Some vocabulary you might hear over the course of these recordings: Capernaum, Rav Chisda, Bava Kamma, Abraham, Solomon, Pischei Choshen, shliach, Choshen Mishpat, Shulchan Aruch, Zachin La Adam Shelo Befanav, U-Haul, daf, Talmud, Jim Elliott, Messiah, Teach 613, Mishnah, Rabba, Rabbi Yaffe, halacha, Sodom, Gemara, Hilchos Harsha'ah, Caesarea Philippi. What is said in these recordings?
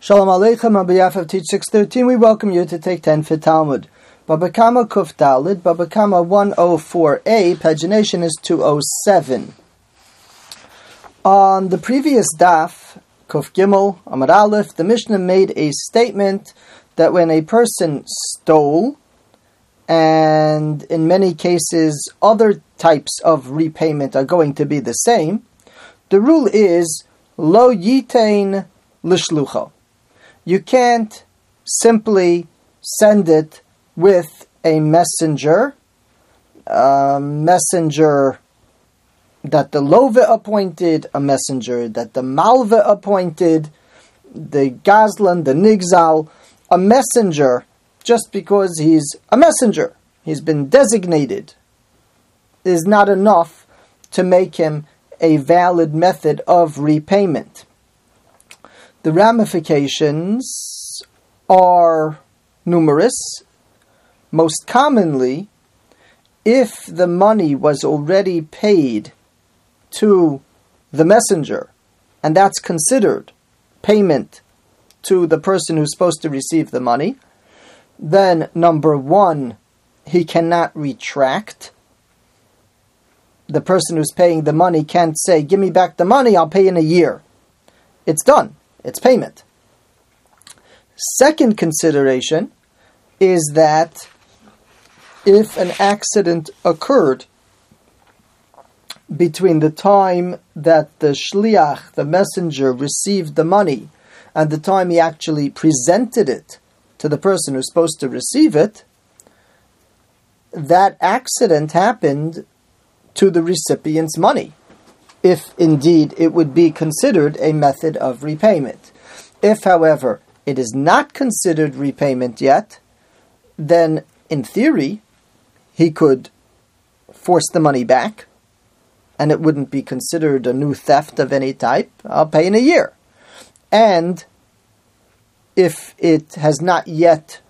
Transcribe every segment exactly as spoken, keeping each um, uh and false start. Shalom Aleichem, Rabbi Yaffe of Teach six thirteen, we welcome you to take ten-fit Talmud. Bava Kamma Kuf Dalid, Bava Kamma one oh four A, pagination is two oh seven. On the previous daf, Kuf Gimel, Amar Aleph, the Mishnah made a statement that when a person stole, and in many cases other types of repayment are going to be the same, the rule is, Lo Yitain Lishlucho. You can't simply send it with a messenger, a messenger that the Love appointed, a messenger that the Malve appointed, the Gazlan, the Nigzal, a messenger just because he's a messenger, he's been designated, is not enough to make him a valid method of repayment. The ramifications are numerous. Most commonly, if the money was already paid to the messenger, and that's considered payment to the person who's supposed to receive the money, then number one, he cannot retract. The person who's paying the money can't say, give me back the money, I'll pay in a year. It's done. It's payment. Second consideration is that if an accident occurred between the time that the shliach, the messenger, received the money and the time he actually presented it to the person who's supposed to receive it, that accident happened to the recipient's money, if indeed it would be considered a method of repayment. If, however, it is not considered repayment yet, then, in theory, he could force the money back, and it wouldn't be considered a new theft of any type. I'll pay in a year. And if it has not yet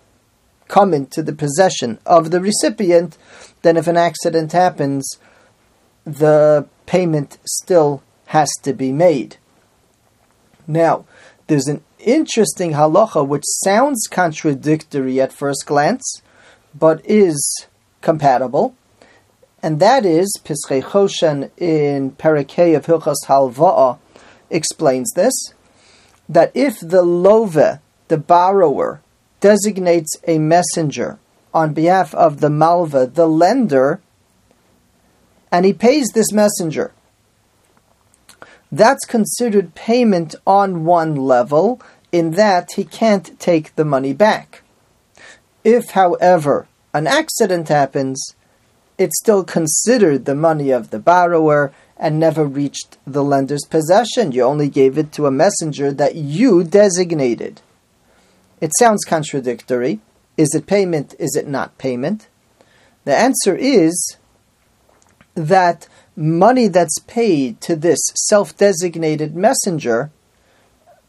come into the possession of the recipient, then if an accident happens, the payment still has to be made. Now, there's an interesting halacha which sounds contradictory at first glance, but is compatible, and that is Pischei Choshen in Parakeh of Hilchos Halva'ah explains this, that if the love, the borrower, designates a messenger on behalf of the malva, the lender, and he pays this messenger, that's considered payment on one level, in that he can't take the money back. If, however, an accident happens, it's still considered the money of the borrower and never reached the lender's possession. You only gave it to a messenger that you designated. It sounds contradictory. Is it payment? Is it not payment? The answer is that money that's paid to this self-designated messenger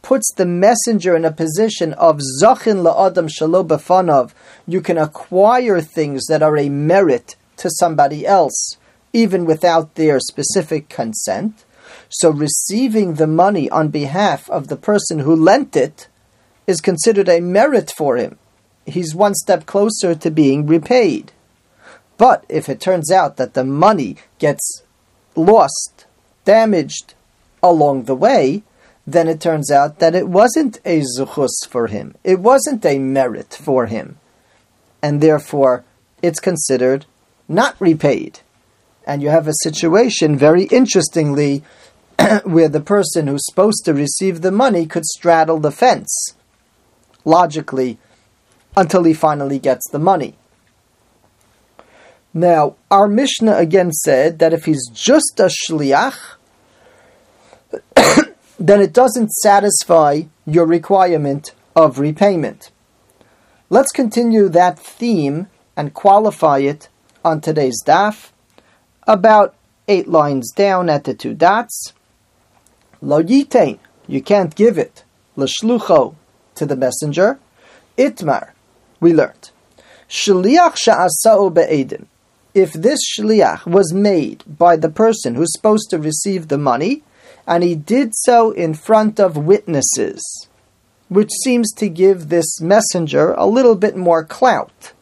puts the messenger in a position of Zachin La Adam Shelo Befanav. You can acquire things that are a merit to somebody else, even without their specific consent. So receiving the money on behalf of the person who lent it is considered a merit for him. He's one step closer to being repaid. But if it turns out that the money gets lost, damaged along the way, then it turns out that it wasn't a zuchus for him. It wasn't a merit for him. And therefore, it's considered not repaid. And you have a situation, very interestingly, where the person who's supposed to receive the money could straddle the fence, logically, until he finally gets the money. Now, our Mishnah again said that if he's just a shliach, then it doesn't satisfy your requirement of repayment. Let's continue that theme and qualify it on today's daf. About eight lines down at the two dots. Lo yitain, you can't give it. L'shlucho, to the messenger. Itmar, we learned. Shliach she'asa'o be'edim. If this shliach was made by the person who's supposed to receive the money, and he did so in front of witnesses, which seems to give this messenger a little bit more clout.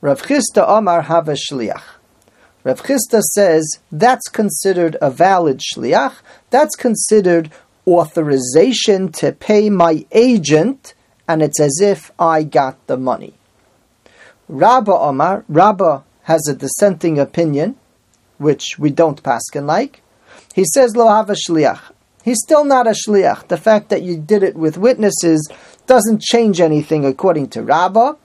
Rav Chisda Amar Hava Shliach. Rav Chisda says that's considered a valid shliach. That's considered authorization to pay my agent, and it's as if I got the money. Rabba Amar, Rabba has a dissenting opinion, which we don't paskin like. He says lo hava shliach. He's still not a shliach. The fact that you did it with witnesses doesn't change anything according to Rabba.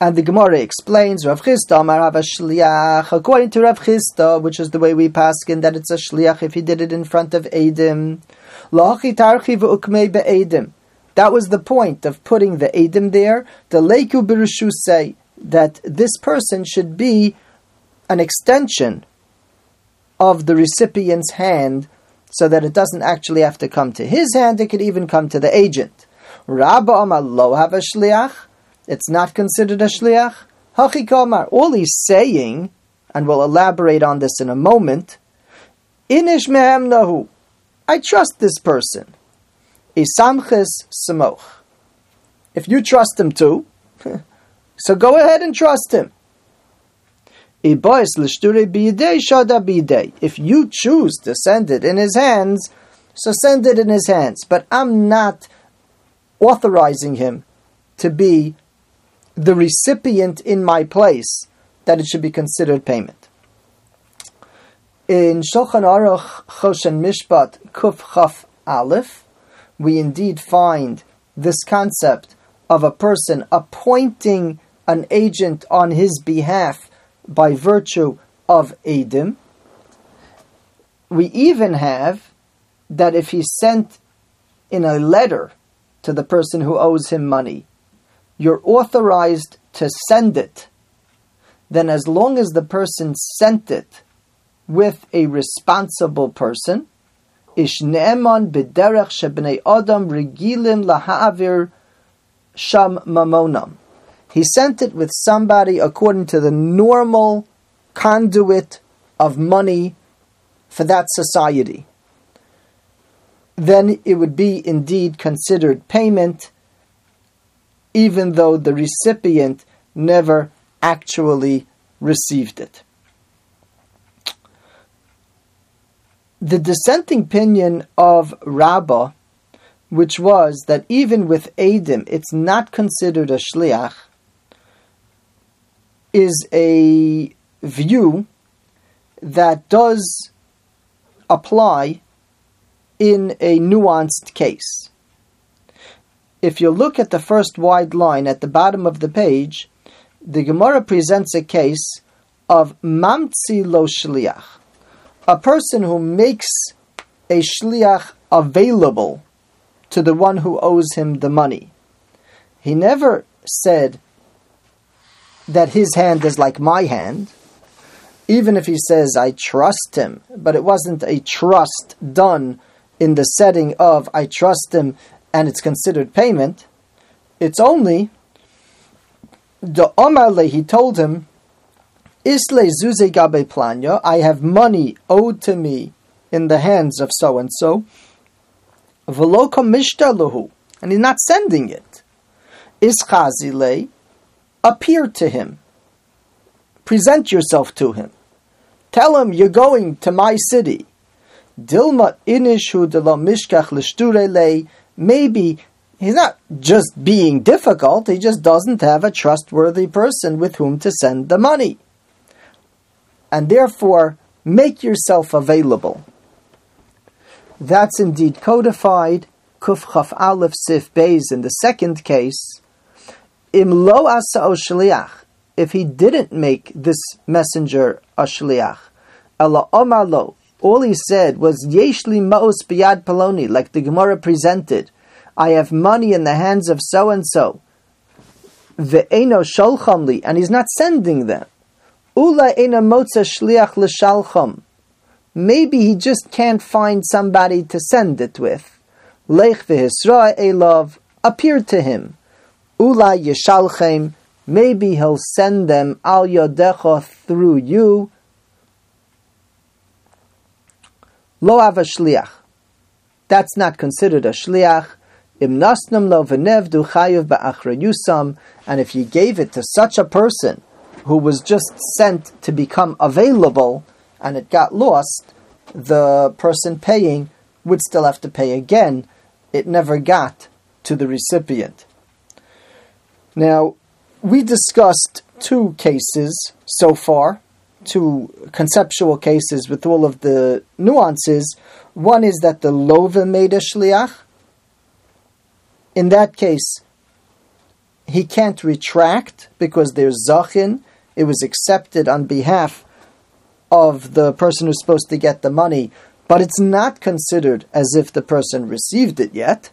And the Gemara explains, Rav Chisda Amar Hava Shliach. According to Rav Chisda, which is the way we paskin, that it's a shliach if he did it in front of Eidim. Lochi tarchi v'ukmei be'edim. That was the point of putting the Eidim there. The leiku b'rishus say that this person should be an extension of the recipient's hand, so that it doesn't actually have to come to his hand. It could even come to the agent. Rabba Amar Lo Hava Shliach. It's not considered a shliach. Hachi kamar. All he's saying, and we'll elaborate on this in a moment, Inish mehem nahu. I trust this person. Isamches samoch. If you trust him too, so go ahead and trust him. Ibois l'shturei b'yidei shada b'yidei. If you choose to send it in his hands, so send it in his hands. But I'm not authorizing him to be the recipient in my place, that it should be considered payment. In Shulchan Aruch Choshen Mishpat Kuf Chaf Aleph, we indeed find this concept of a person appointing an agent on his behalf by virtue of Eidim. We even have that if he sent in a letter to the person who owes him money, you're authorized to send it, then as long as the person sent it with a responsible person, ish ne'eman b'derech shebnei adam regilim laha'avir sham mamonam. He sent it with somebody according to the normal conduit of money for that society. Then it would be indeed considered payment, even though the recipient never actually received it. The dissenting opinion of Rabbah, which was that even with Eidim, it's not considered a shliach, is a view that does apply in a nuanced case. If you look at the first wide line at the bottom of the page, the Gemara presents a case of mamtzi lo shliach, a person who makes a shliach available to the one who owes him the money. He never said that his hand is like my hand, even if he says, I trust him, but it wasn't a trust done in the setting of, I trust him, and it's considered payment. It's only the Omarle, he told him, Isle Zuze Gabe Planya, I have money owed to me in the hands of so and so. Veloka Mishtaluhu, and he's not sending it. Ischazile, appear to him. Present yourself to him. Tell him you're going to my city. Dilma Inishu de la Mishkach Lishturele. Maybe he's not just being difficult, he just doesn't have a trustworthy person with whom to send the money. And therefore, make yourself available. That's indeed codified, Kuf Chaf Aleph Sif Beis in the second case. Im lo asa'o shliach, if he didn't make this messenger a shliach, ela omar lo, all he said was, Yeshli ma'os biyad paloni, like the Gemara presented. I have money in the hands of so-and-so. Ve'eno sholchamli, and he's not sending them. Ula ena motza shliach l'shalcham. Maybe he just can't find somebody to send it with. Lech v'hisra elov, appear to him. Ula yeshalchem, maybe he'll send them al yodecha through you. Lo hava shliach. That's not considered a shliach. And if you gave it to such a person who was just sent to become available and it got lost, the person paying would still have to pay again. It never got to the recipient. Now, we discussed two cases so far, two conceptual cases with all of the nuances. One is that the lova made a shliach. In that case, he can't retract because there's zachin. It was accepted on behalf of the person who's supposed to get the money, but it's not considered as if the person received it yet.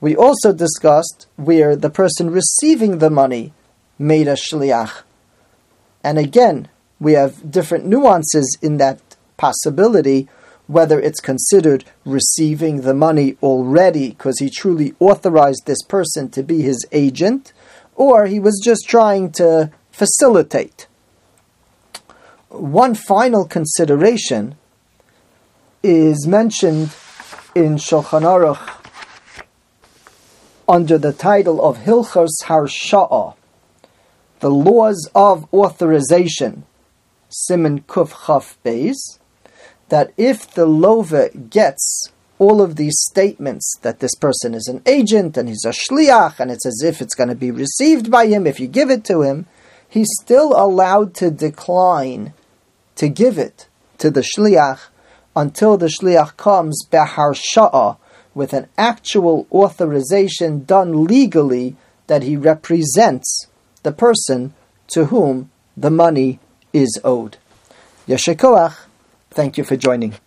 We also discussed where the person receiving the money made a shliach. And again, we have different nuances in that possibility, whether it's considered receiving the money already because he truly authorized this person to be his agent, or he was just trying to facilitate. One final consideration is mentioned in Shulchan Aruch under the title of Hilchos Harsha'ah, the laws of authorization, Siman Kuf Chaf Beis, that if the lova gets all of these statements that this person is an agent and he's a shliach and it's as if it's going to be received by him if you give it to him, he's still allowed to decline to give it to the shliach until the shliach comes beharsha'ah with an actual authorization done legally that he represents the person to whom the money is owed. Yeshe koach. Thank you for joining.